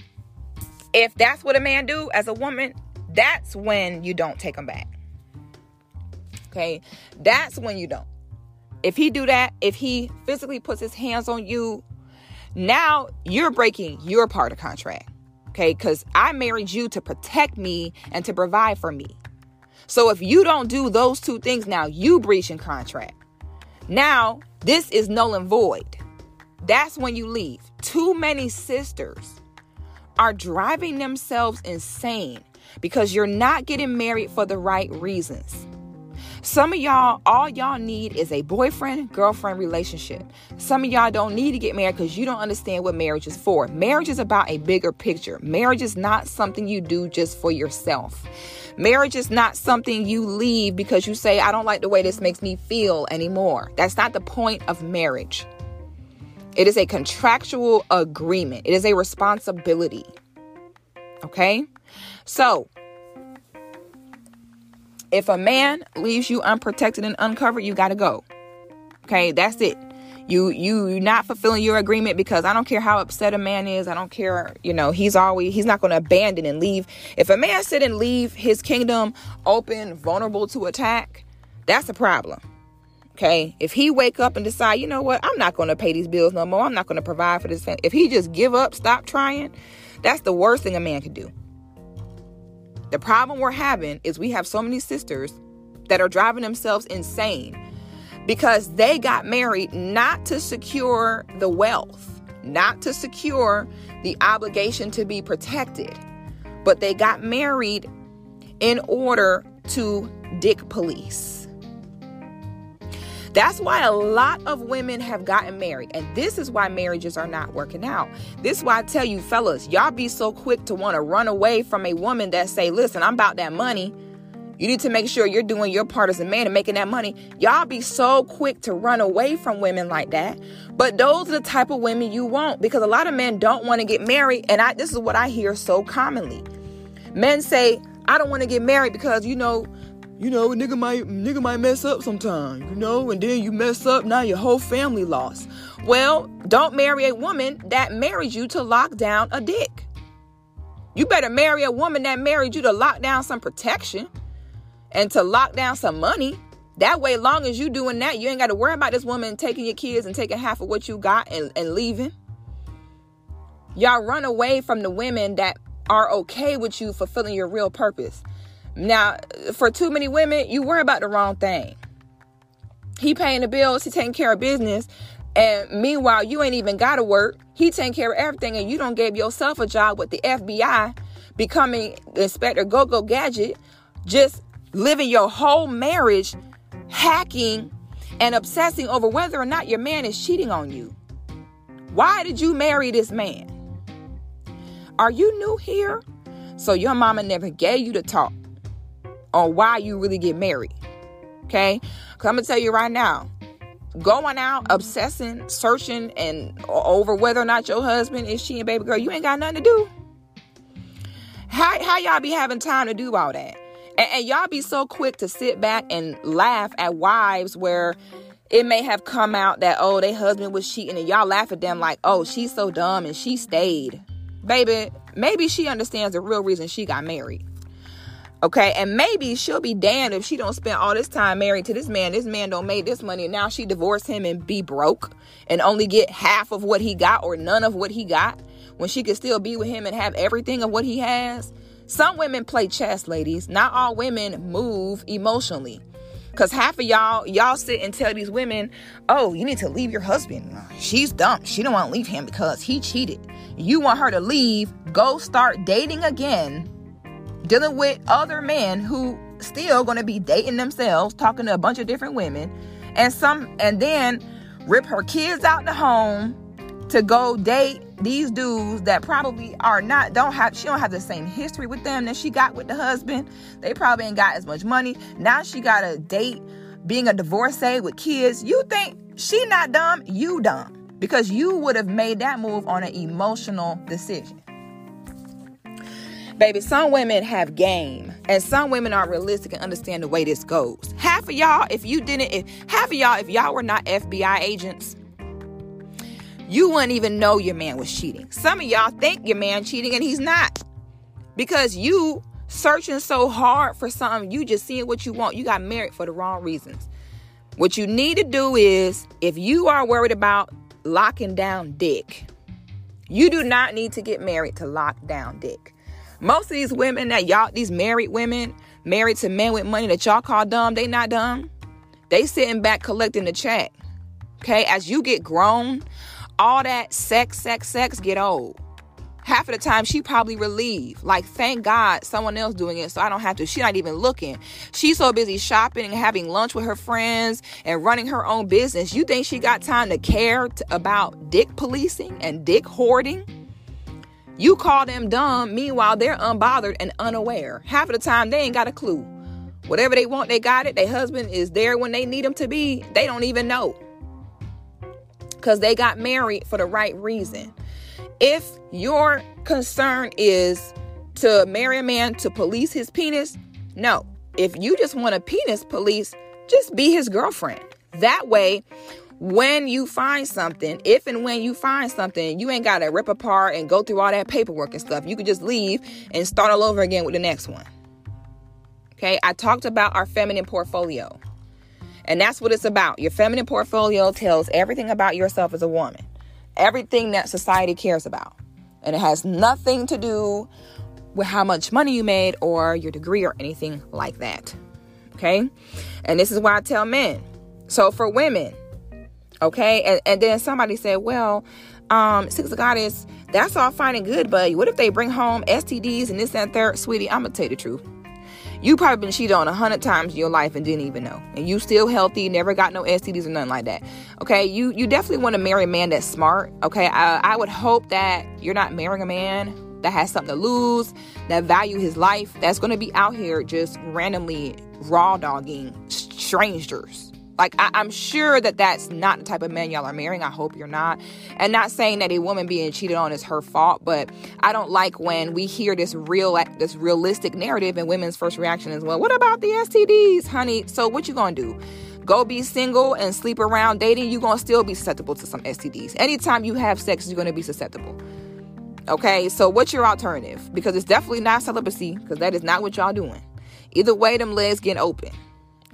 if that's what a man do as a woman, that's when you don't take him back. Okay, that's when you don't. If he do that, if he physically puts his hands on you, now you're breaking your part of the contract, okay? Because I married you to protect me and to provide for me. So if you don't do those two things, now you breaching contract. Now this is null and void. That's when you leave. Too many sisters are driving themselves insane because you're not getting married for the right reasons. Some of y'all, all y'all need is a boyfriend-girlfriend relationship. Some of y'all don't need to get married because you don't understand what marriage is for. Marriage is about a bigger picture. Marriage is not something you do just for yourself. Marriage is not something you leave because you say, I don't like the way this makes me feel anymore. That's not the point of marriage. It is a contractual agreement. It is a responsibility. Okay? So, if a man leaves you unprotected and uncovered, you got to go. Okay, that's it. You, you, you're not fulfilling your agreement because I don't care how upset a man is. I don't care. You know, he's always, he's not going to abandon and leave. If a man sit and leave his kingdom open, vulnerable to attack, that's a problem. Okay, if he wake up and decide, you know what, I'm not going to pay these bills no more. I'm not going to provide for this family. If he just give up, stop trying, that's the worst thing a man could do. The problem we're having is we have so many sisters that are driving themselves insane because they got married not to secure the wealth, not to secure the obligation to be protected, but they got married in order to dick police. That's why a lot of women have gotten married. And this is why marriages are not working out. This is why I tell you, fellas, y'all be so quick to want to run away from a woman that say, listen, I'm about that money. You need to make sure you're doing your part as a man and making that money. Y'all be so quick to run away from women like that. But those are the type of women you want, because a lot of men don't want to get married. And I, this is what I hear so commonly. Men say, I don't want to get married because, you know, You know, nigga might nigga might mess up sometime, you know, and then you mess up, now your whole family lost. Well, don't marry a woman that married you to lock down a dick. You better marry a woman that married you to lock down some protection and to lock down some money That way, long as you doing that, you ain't got to worry about this woman taking your kids and taking half of what you got and, and leaving. Y'all run away from the women that are okay with you fulfilling your real purpose. Now, for too many women, you worry about the wrong thing. He paying the bills, he taking care of business. And meanwhile, you ain't even got to work. He taking care of everything, and you done gave yourself a job with the F B I, becoming Inspector Go-Go Gadget, just living your whole marriage, hacking and obsessing over whether or not your man is cheating on you. Why did you marry this man? Are you new here? So your mama never gave you the talk on why you really get married, okay? Because I'm going to tell you right now, going out, obsessing, searching, and over whether or not your husband is cheating, baby girl, you ain't got nothing to do. How, how y'all be having time to do all that? And, and y'all be so quick to sit back and laugh at wives where it may have come out that, oh, their husband was cheating, and y'all laugh at them like, oh, she's so dumb and she stayed. Baby, maybe she understands the real reason she got married. Okay, and maybe she'll be damned if she don't spend all this time married to this man. This man don't make this money, and now she divorced him and be broke and only get half of what he got or none of what he got when she could still be with him and have everything of what he has. Some women play chess, ladies. Not all women move emotionally. Because half of y'all, y'all sit and tell these women, oh, you need to leave your husband. She's dumb. She don't want to leave him because he cheated. You want her to leave, go start dating again. Dealing with other men who still going to be dating themselves, talking to a bunch of different women, and some, and then rip her kids out the home to go date these dudes that probably are not, don't have, she don't have the same history with them that she got with the husband. They probably ain't got as much money. Now she got a date being a divorcee with kids. You think she not dumb? You dumb. Because you would have made that move on an emotional decision. Baby, some women have game, and some women are realistic and understand the way this goes. Half of y'all, if you didn't, if half of y'all, if y'all were not F B I agents, you wouldn't even know your man was cheating. Some of y'all think your man cheating and he's not, because you searching so hard for something, you just seeing what you want. You got married for the wrong reasons. What you need to do is, if you are worried about locking down dick, you do not need to get married to lock down dick. Most of these women that y'all, these married women, married to men with money that y'all call dumb, they not dumb. They sitting back collecting the check. Okay, as you get grown, all that sex, sex, sex get old. Half of the time she probably relieved. Like, thank God someone else doing it so I don't have to. She not even looking. She's so busy shopping and having lunch with her friends and running her own business. You think she got time to care t- about dick policing and dick hoarding? You call them dumb, meanwhile, they're unbothered and unaware. Half of the time, they ain't got a clue. Whatever they want, they got it. Their husband is there when they need him to be. They don't even know. Because they got married for the right reason. If your concern is to marry a man to police his penis, no. If you just want a penis police, just be his girlfriend. That way, when you find something, if and when you find something, you ain't got to rip apart and go through all that paperwork and stuff. You can just leave and start all over again with the next one. Okay, I talked about our feminine portfolio. And that's what it's about. Your feminine portfolio tells everything about yourself as a woman. Everything that society cares about. And it has nothing to do with how much money you made or your degree or anything like that. Okay, and this is why I tell men. So for women... Okay, and, and then somebody said, well, um, Six the Goddess, that's all fine and good, but what if they bring home S T Ds and this and third? Sweetie, I'm going to tell you the truth. You probably been cheated on a hundred times in your life and didn't even know. And you still healthy, never got no S T Ds or nothing like that. Okay, you, you definitely want to marry a man that's smart. Okay, I, I would hope that you're not marrying a man that has something to lose, that value his life, that's going to be out here just randomly raw dogging strangers. Like, I, I'm sure that that's not the type of man y'all are marrying. I hope you're not. And not saying that a woman being cheated on is her fault, but I don't like when we hear this real, this realistic narrative and women's first reaction is, well, what about the S T Ds, honey? So what you gonna do? Go be single and sleep around dating? You gonna still be susceptible to some S T Ds. Anytime you have sex, you're gonna be susceptible. Okay, so what's your alternative? Because it's definitely not celibacy, because that is not what y'all doing. Either way, them legs get open.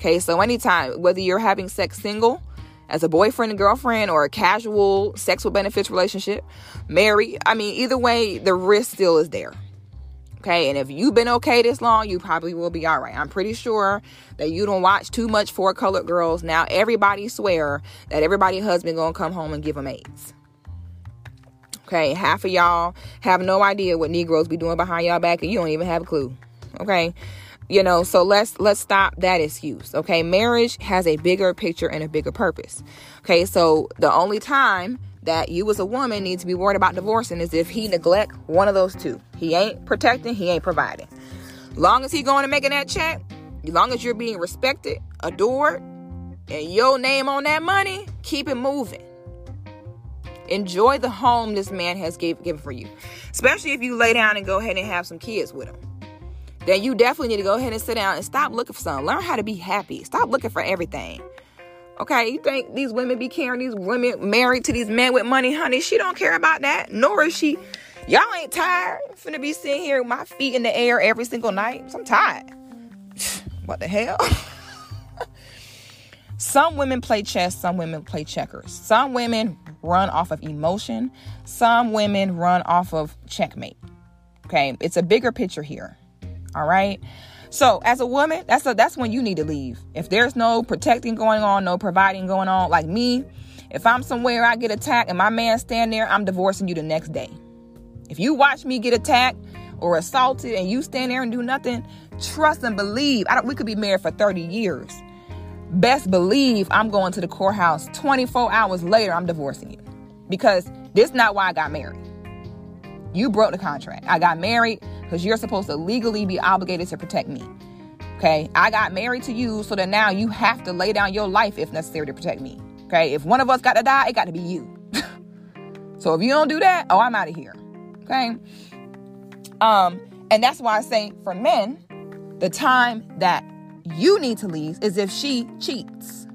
Okay, so anytime, whether you're having sex single, as a boyfriend and girlfriend, or a casual sex with benefits relationship, married, I mean, either way, the risk still is there. Okay, and if you've been okay this long, you probably will be all right. I'm pretty sure that you don't watch too much Four Colored Girls. Now everybody swear that everybody's husband gonna come home and give them AIDS. Okay, half of y'all have no idea what Negroes be doing behind y'all back, and you don't even have a clue. Okay, you know, so let's let's stop that excuse. Okay, marriage has a bigger picture and a bigger purpose. Okay, so the only time that you as a woman need to be worried about divorcing is if he neglect one of those two. He ain't protecting, he ain't providing. Long as he going and making that check, as long as you're being respected, adored, and your name on that money, keep it moving. Enjoy the home this man has gave, given for you. Especially if you lay down and go ahead and have some kids with him. Then you definitely need to go ahead and sit down and stop looking for something. Learn how to be happy. Stop looking for everything. Okay, you think these women be caring, these women married to these men with money, honey? She don't care about that, nor is she. Y'all ain't tired. I'm finna be sitting here with my feet in the air every single night. I'm tired. What the hell? Some women play chess, some women play checkers. Some women run off of emotion. Some women run off of checkmate. Okay, it's a bigger picture here. All right. So as a woman, that's a, that's when you need to leave. If there's no protecting going on, no providing going on, like me, if I'm somewhere, I get attacked and my man stand there, I'm divorcing you the next day. If you watch me get attacked or assaulted and you stand there and do nothing, trust and believe. I don't, we could be married for thirty years. Best believe I'm going to the courthouse twenty-four hours later. I'm divorcing you because this is not why I got married. You broke the contract. I got married because you're supposed to legally be obligated to protect me. Okay? I got married to you so that now you have to lay down your life if necessary to protect me. Okay? If one of us got to die, it got to be you. So if you don't do that, oh, I'm out of here. Okay? Um, and that's why I say for men, the time that you need to leave is if she cheats.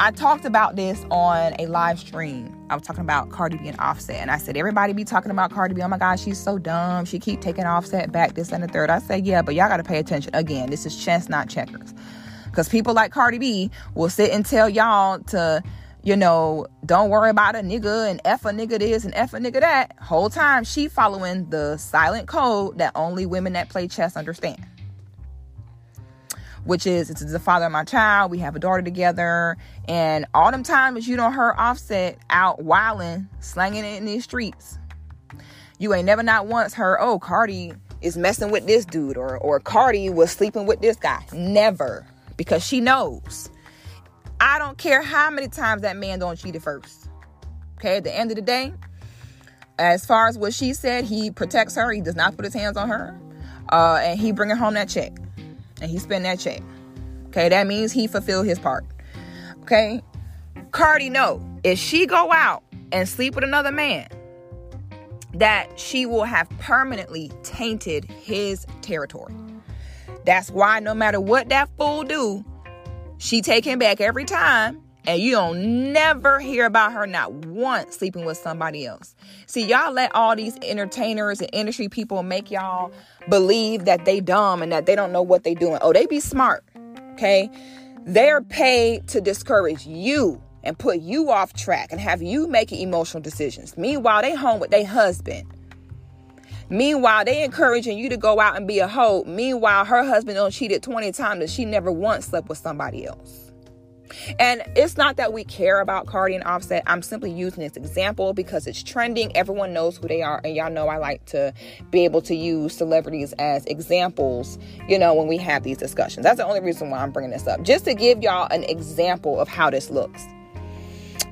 I talked about this on a live stream. I was talking about Cardi B and Offset. And I said, everybody be talking about Cardi B. Oh, my God, she's so dumb. She keep taking Offset back, this and the third. I said, yeah, but y'all got to pay attention. Again, this is chess, not checkers. Because people like Cardi B will sit and tell y'all to, you know, don't worry about a nigga and F a nigga this and F a nigga that. Whole time she following the silent code that only women that play chess understand. Which is, it's the father of my child. We have a daughter together. And all them times you don't heard Offset out wilding, slanging it in these streets. You ain't never not once heard, oh, Cardi is messing with this dude. Or, or Cardi was sleeping with this guy. Never. Because she knows. I don't care how many times that man don't cheat at first. Okay, at the end of the day, as far as what she said, he protects her. He does not put his hands on her. Uh, and he bringing home that check. And he spent that check. Okay, that means he fulfilled his part. Okay, Cardi know if she go out and sleep with another man, that she will have permanently tainted his territory. That's why no matter what that fool do, she take him back every time. And you don't never hear about her not once sleeping with somebody else. See, y'all let all these entertainers and industry people make y'all believe that they dumb and that they don't know what they doing. Oh, they be smart, okay? They're paid to discourage you and put you off track and have you making emotional decisions. Meanwhile, they home with their husband. Meanwhile, they encouraging you to go out and be a hoe. Meanwhile, her husband done cheated twenty times and she never once slept with somebody else. And it's not that we care about Cardi and Offset. I'm simply using this example because it's trending. Everyone knows who they are. And y'all know I like to be able to use celebrities as examples, you know, when we have these discussions. That's the only reason why I'm bringing this up. Just to give y'all an example of how this looks.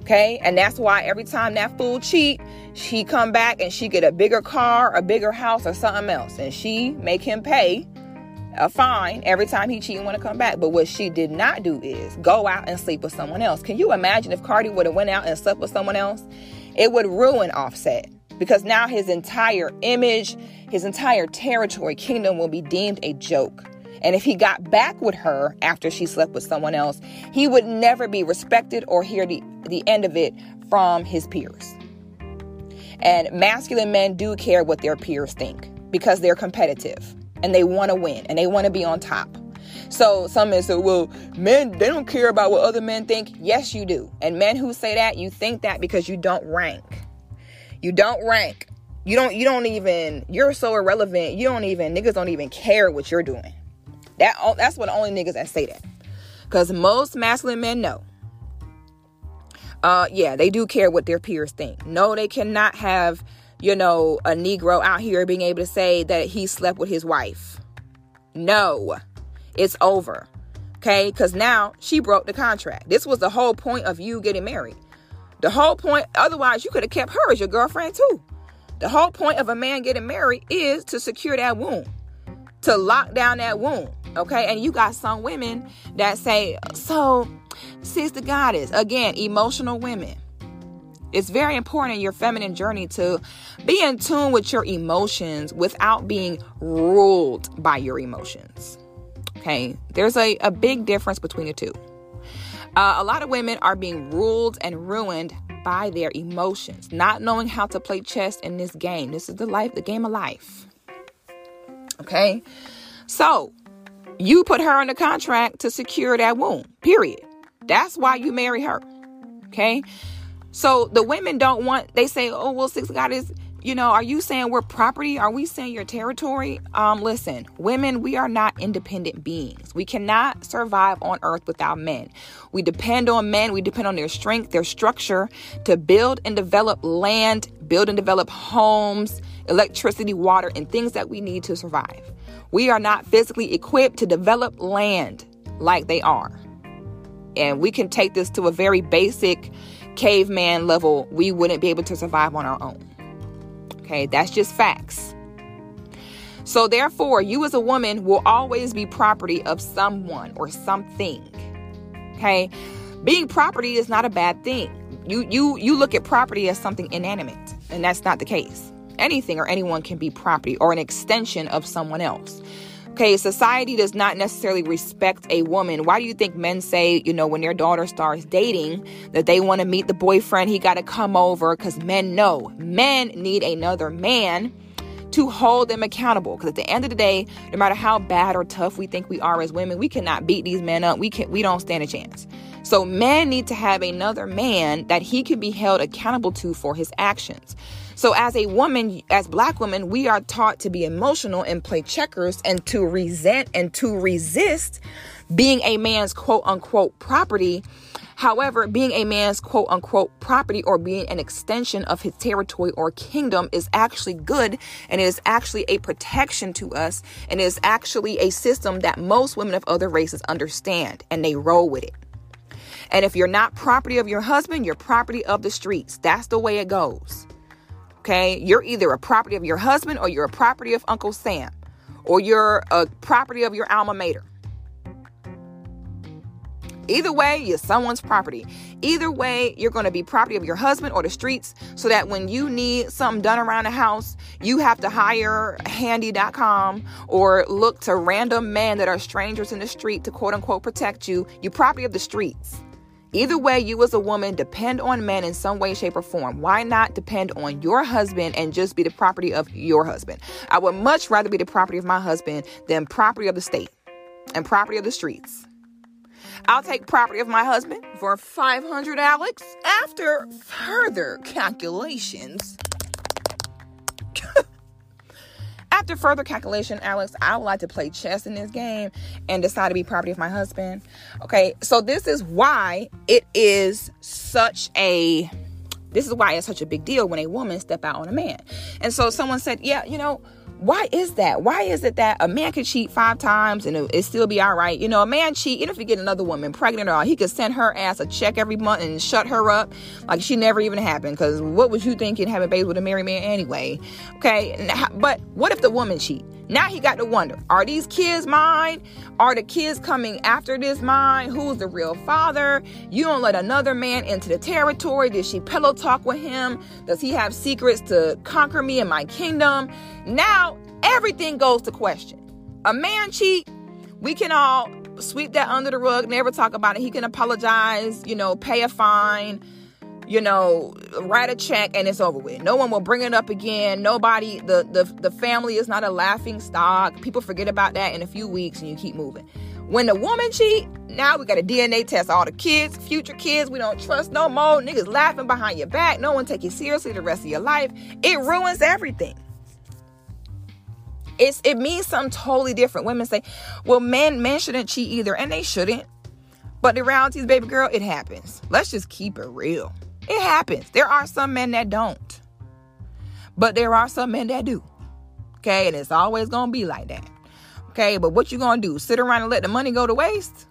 Okay? And that's why every time that fool cheat, she come back and she get a bigger car, a bigger house, or something else. And she make him pay a fine every time he cheat and want to come back. But what she did not do is go out and sleep with someone else. Can you imagine if Cardi would have went out and slept with someone else? It would ruin Offset because now his entire image, his entire territory, kingdom will be deemed a joke. And if he got back with her after she slept with someone else, he would never be respected or hear the, the end of it from his peers. And masculine men do care what their peers think because they're competitive. And they want to win and they want to be on top. So some men say, well, men, they don't care about what other men think. Yes, you do. And men who say that, you think that because you don't rank. You don't rank. You don't, you don't even, you're so irrelevant. You don't even, niggas don't even care what you're doing. That That's what the only niggas that say that. Because most masculine men know. Uh, yeah, they do care what their peers think. No, they cannot have, you know, a Negro out here being able to say that he slept with his wife. No, it's over. Okay, because now she broke the contract. This was the whole point of you getting married. The whole point, otherwise you could have kept her as your girlfriend too. The whole point of a man getting married is to secure that womb, to lock down that womb. Okay, and you got some women that say, so Sis the Goddess, again, emotional women. It's very important in your feminine journey to be in tune with your emotions without being ruled by your emotions. Okay, there's a, a big difference between the two. Uh, a lot of women are being ruled and ruined by their emotions, not knowing how to play chess in this game. This is the life, the game of life. Okay, so you put her on the contract to secure that womb, period. That's why you marry her. Okay. So the women don't want, they say, oh, well, Six Goddess, you know, are you saying we're property? Are we saying you're territory? Um, listen, women, we are not independent beings. We cannot survive on earth without men. We depend on men. We depend on their strength, their structure to build and develop land, build and develop homes, electricity, water, and things that we need to survive. We are not physically equipped to develop land like they are. And we can take this to a very basic caveman level. We wouldn't be able to survive on our own. Okay, that's just facts. So therefore, you as a woman will always be property of someone or something. Okay, being property is not a bad thing. You, you, you look at property as something inanimate, and that's not the case. Anything or anyone can be property or an extension of someone else. Okay, society does not necessarily respect a woman. Why do you think men say, you know, when their daughter starts dating, that they want to meet the boyfriend, he got to come over? Because men know men need another man to hold them accountable. Because at the end of the day, no matter how bad or tough we think we are as women, we cannot beat these men up. We can't, we don't stand a chance. So men need to have another man that he can be held accountable to for his actions. So as a woman, as black women, we are taught to be emotional and play checkers and to resent and to resist being a man's quote unquote property. However, being a man's quote unquote property or being an extension of his territory or kingdom is actually good, and it is actually a protection to us, and it is actually a system that most women of other races understand and they roll with it. And if you're not property of your husband, you're property of the streets. That's the way it goes. Okay, you're either a property of your husband or you're a property of Uncle Sam or you're a property of your alma mater. Either way, you're someone's property. Either way, you're going to be property of your husband or the streets, so that when you need something done around the house, you have to hire handy dot com or look to random men that are strangers in the street to quote unquote protect you. You're property of the streets. Either way, you as a woman depend on men in some way, shape, or form. Why not depend on your husband and just be the property of your husband? I would much rather be the property of my husband than property of the state and property of the streets. I'll take property of my husband for five hundred dollars, Alex, after further calculations. After further calculation, Alex, I would like to play chess in this game and decide to be property of my husband. Okay, so this is why it is such a, this is why it's such a big deal when a woman step out on a man. And so someone said, yeah, you know, why is that? Why is it that a man could cheat five times and it still be all right? You know, a man cheat, even if he get another woman pregnant or all, he could send her ass a check every month and shut her up like she never even happened. Because what was you thinking having babies with a married man anyway? Okay, but what if the woman cheat? Now he got to wonder, are these kids mine? Are the kids coming after this mine? Who's the real father? You don't let another man into the territory. Did she pillow talk with him? Does he have secrets to conquer me and my kingdom? Now everything goes to question. A man cheat, we can all sweep that under the rug, never talk about it. He can apologize, you know, pay a fine, you know, write a check, and it's over with. No one will bring it up again. Nobody, the, the, the family is not a laughing stock. People forget about that in a few weeks and you keep moving. When the woman cheat, now we got to D N A test all the kids, future kids. We don't trust no more. Niggas laughing behind your back. No one take you seriously the rest of your life. It ruins everything. It's It means something totally different. Women say, well, men, men shouldn't cheat either. And they shouldn't. But the reality is, baby girl, it happens. Let's just keep it real. It happens. There are some men that don't. But there are some men that do. Okay? And it's always going to be like that. Okay? But what you going to do? Sit around and let the money go to waste?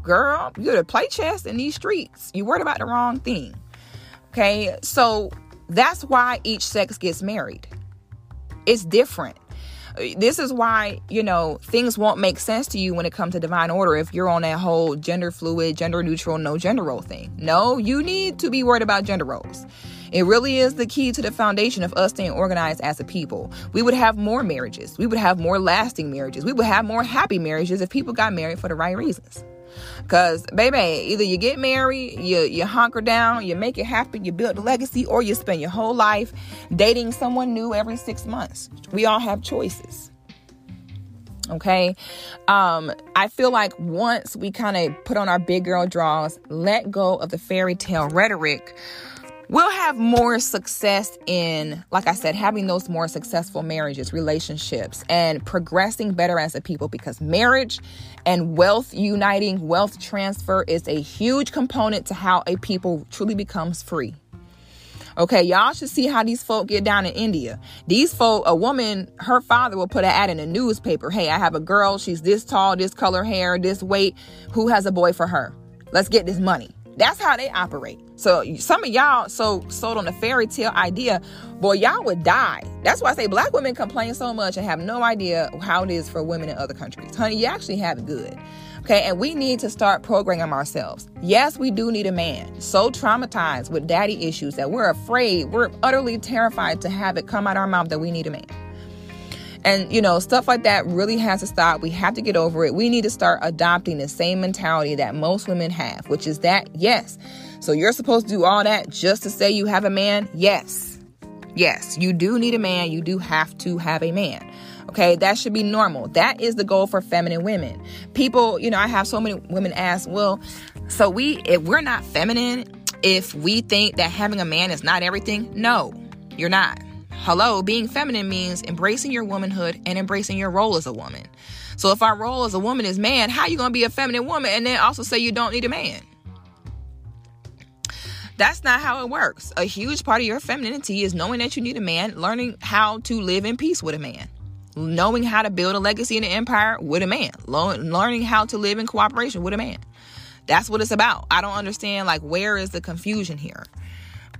Girl, you're to play chess in these streets. You worried about the wrong thing. Okay? So that's why each sex gets married. It's different. This is why, you know, things won't make sense to you when it comes to divine order if you're on that whole gender fluid, gender neutral, no gender role thing. No, you need to be worried about gender roles. It really is the key to the foundation of us staying organized as a people. We would have more marriages. We would have more lasting marriages. We would have more happy marriages if people got married for the right reasons. Because, baby, either you get married, you, you hunker down, you make it happen, you build a legacy, or you spend your whole life dating someone new every six months. We all have choices. Okay? Um, I feel like once we kind of put on our big girl draws, let go of the fairy tale rhetoric, we'll have more success in, like I said, having those more successful marriages, relationships, and progressing better as a people, because marriage and wealth uniting, wealth transfer is a huge component to how a people truly becomes free. Okay, y'all should see how these folk get down in India. These folk, a woman, her father will put an ad in a newspaper. Hey, I have a girl. She's this tall, this color hair, this weight. Who has a boy for her? Let's get this money. That's how they operate. So some of y'all so sold on the fairy tale idea, boy, y'all would die. That's why I say black women complain so much and have no idea how it is for women in other countries. Honey, you actually have it good. Okay, and we need to start programming ourselves. Yes, we do need a man. So traumatized with daddy issues that we're afraid, we're utterly terrified to have it come out our mouth that we need a man. And, you know, stuff like that really has to stop. We have to get over it. We need to start adopting the same mentality that most women have, which is that, yes. So you're supposed to do all that just to say you have a man? Yes. Yes, you do need a man. You do have to have a man. Okay, that should be normal. That is the goal for feminine women. People, you know, I have so many women ask, well, so we, if we're not feminine, if we think that having a man is not everything, no, you're not. Hello, being feminine means embracing your womanhood and embracing your role as a woman. So if our role as a woman is man, how are you going to be a feminine woman and then also say you don't need a man? That's not how it works. A huge part of your femininity is knowing that you need a man, learning how to live in peace with a man, knowing how to build a legacy and an empire with a man, learning how to live in cooperation with a man. That's what it's about. I don't understand, like, where is the confusion here?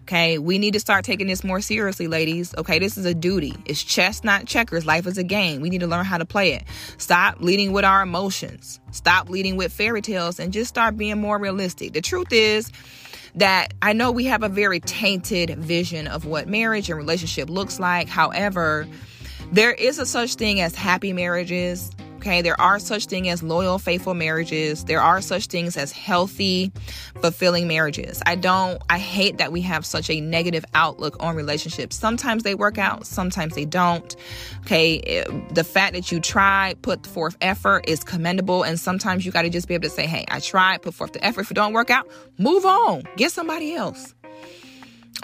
Okay, we need to start taking this more seriously, ladies. Okay, this is a duty. It's chess, not checkers. Life is a game. We need to learn how to play it. Stop leading with our emotions. Stop leading with fairy tales and just start being more realistic. The truth is that I know we have a very tainted vision of what marriage and relationship looks like. However, there is a such thing as happy marriages. Okay, there are such things as loyal, faithful marriages. There are such things as healthy, fulfilling marriages. I don't, I hate that we have such a negative outlook on relationships. Sometimes they work out, sometimes they don't. Okay, the fact that you try, put forth effort is commendable. And sometimes you got to just be able to say, hey, I tried, put forth the effort. If it don't work out, move on, get somebody else.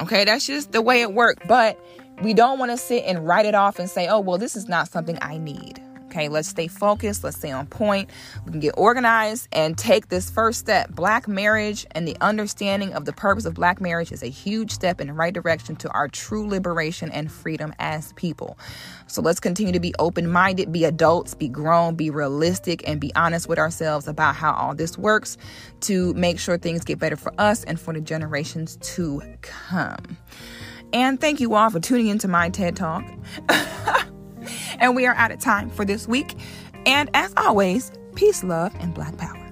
Okay, that's just the way it worked. But we don't want to sit and write it off and say, oh, well, this is not something I need. Okay, let's stay focused. Let's stay on point. We can get organized and take this first step. Black marriage and the understanding of the purpose of black marriage is a huge step in the right direction to our true liberation and freedom as people. So let's continue to be open-minded, be adults, be grown, be realistic, and be honest with ourselves about how all this works to make sure things get better for us and for the generations to come. And thank you all for tuning into my TED Talk. And we are out of time for this week. And as always, peace, love, and black power.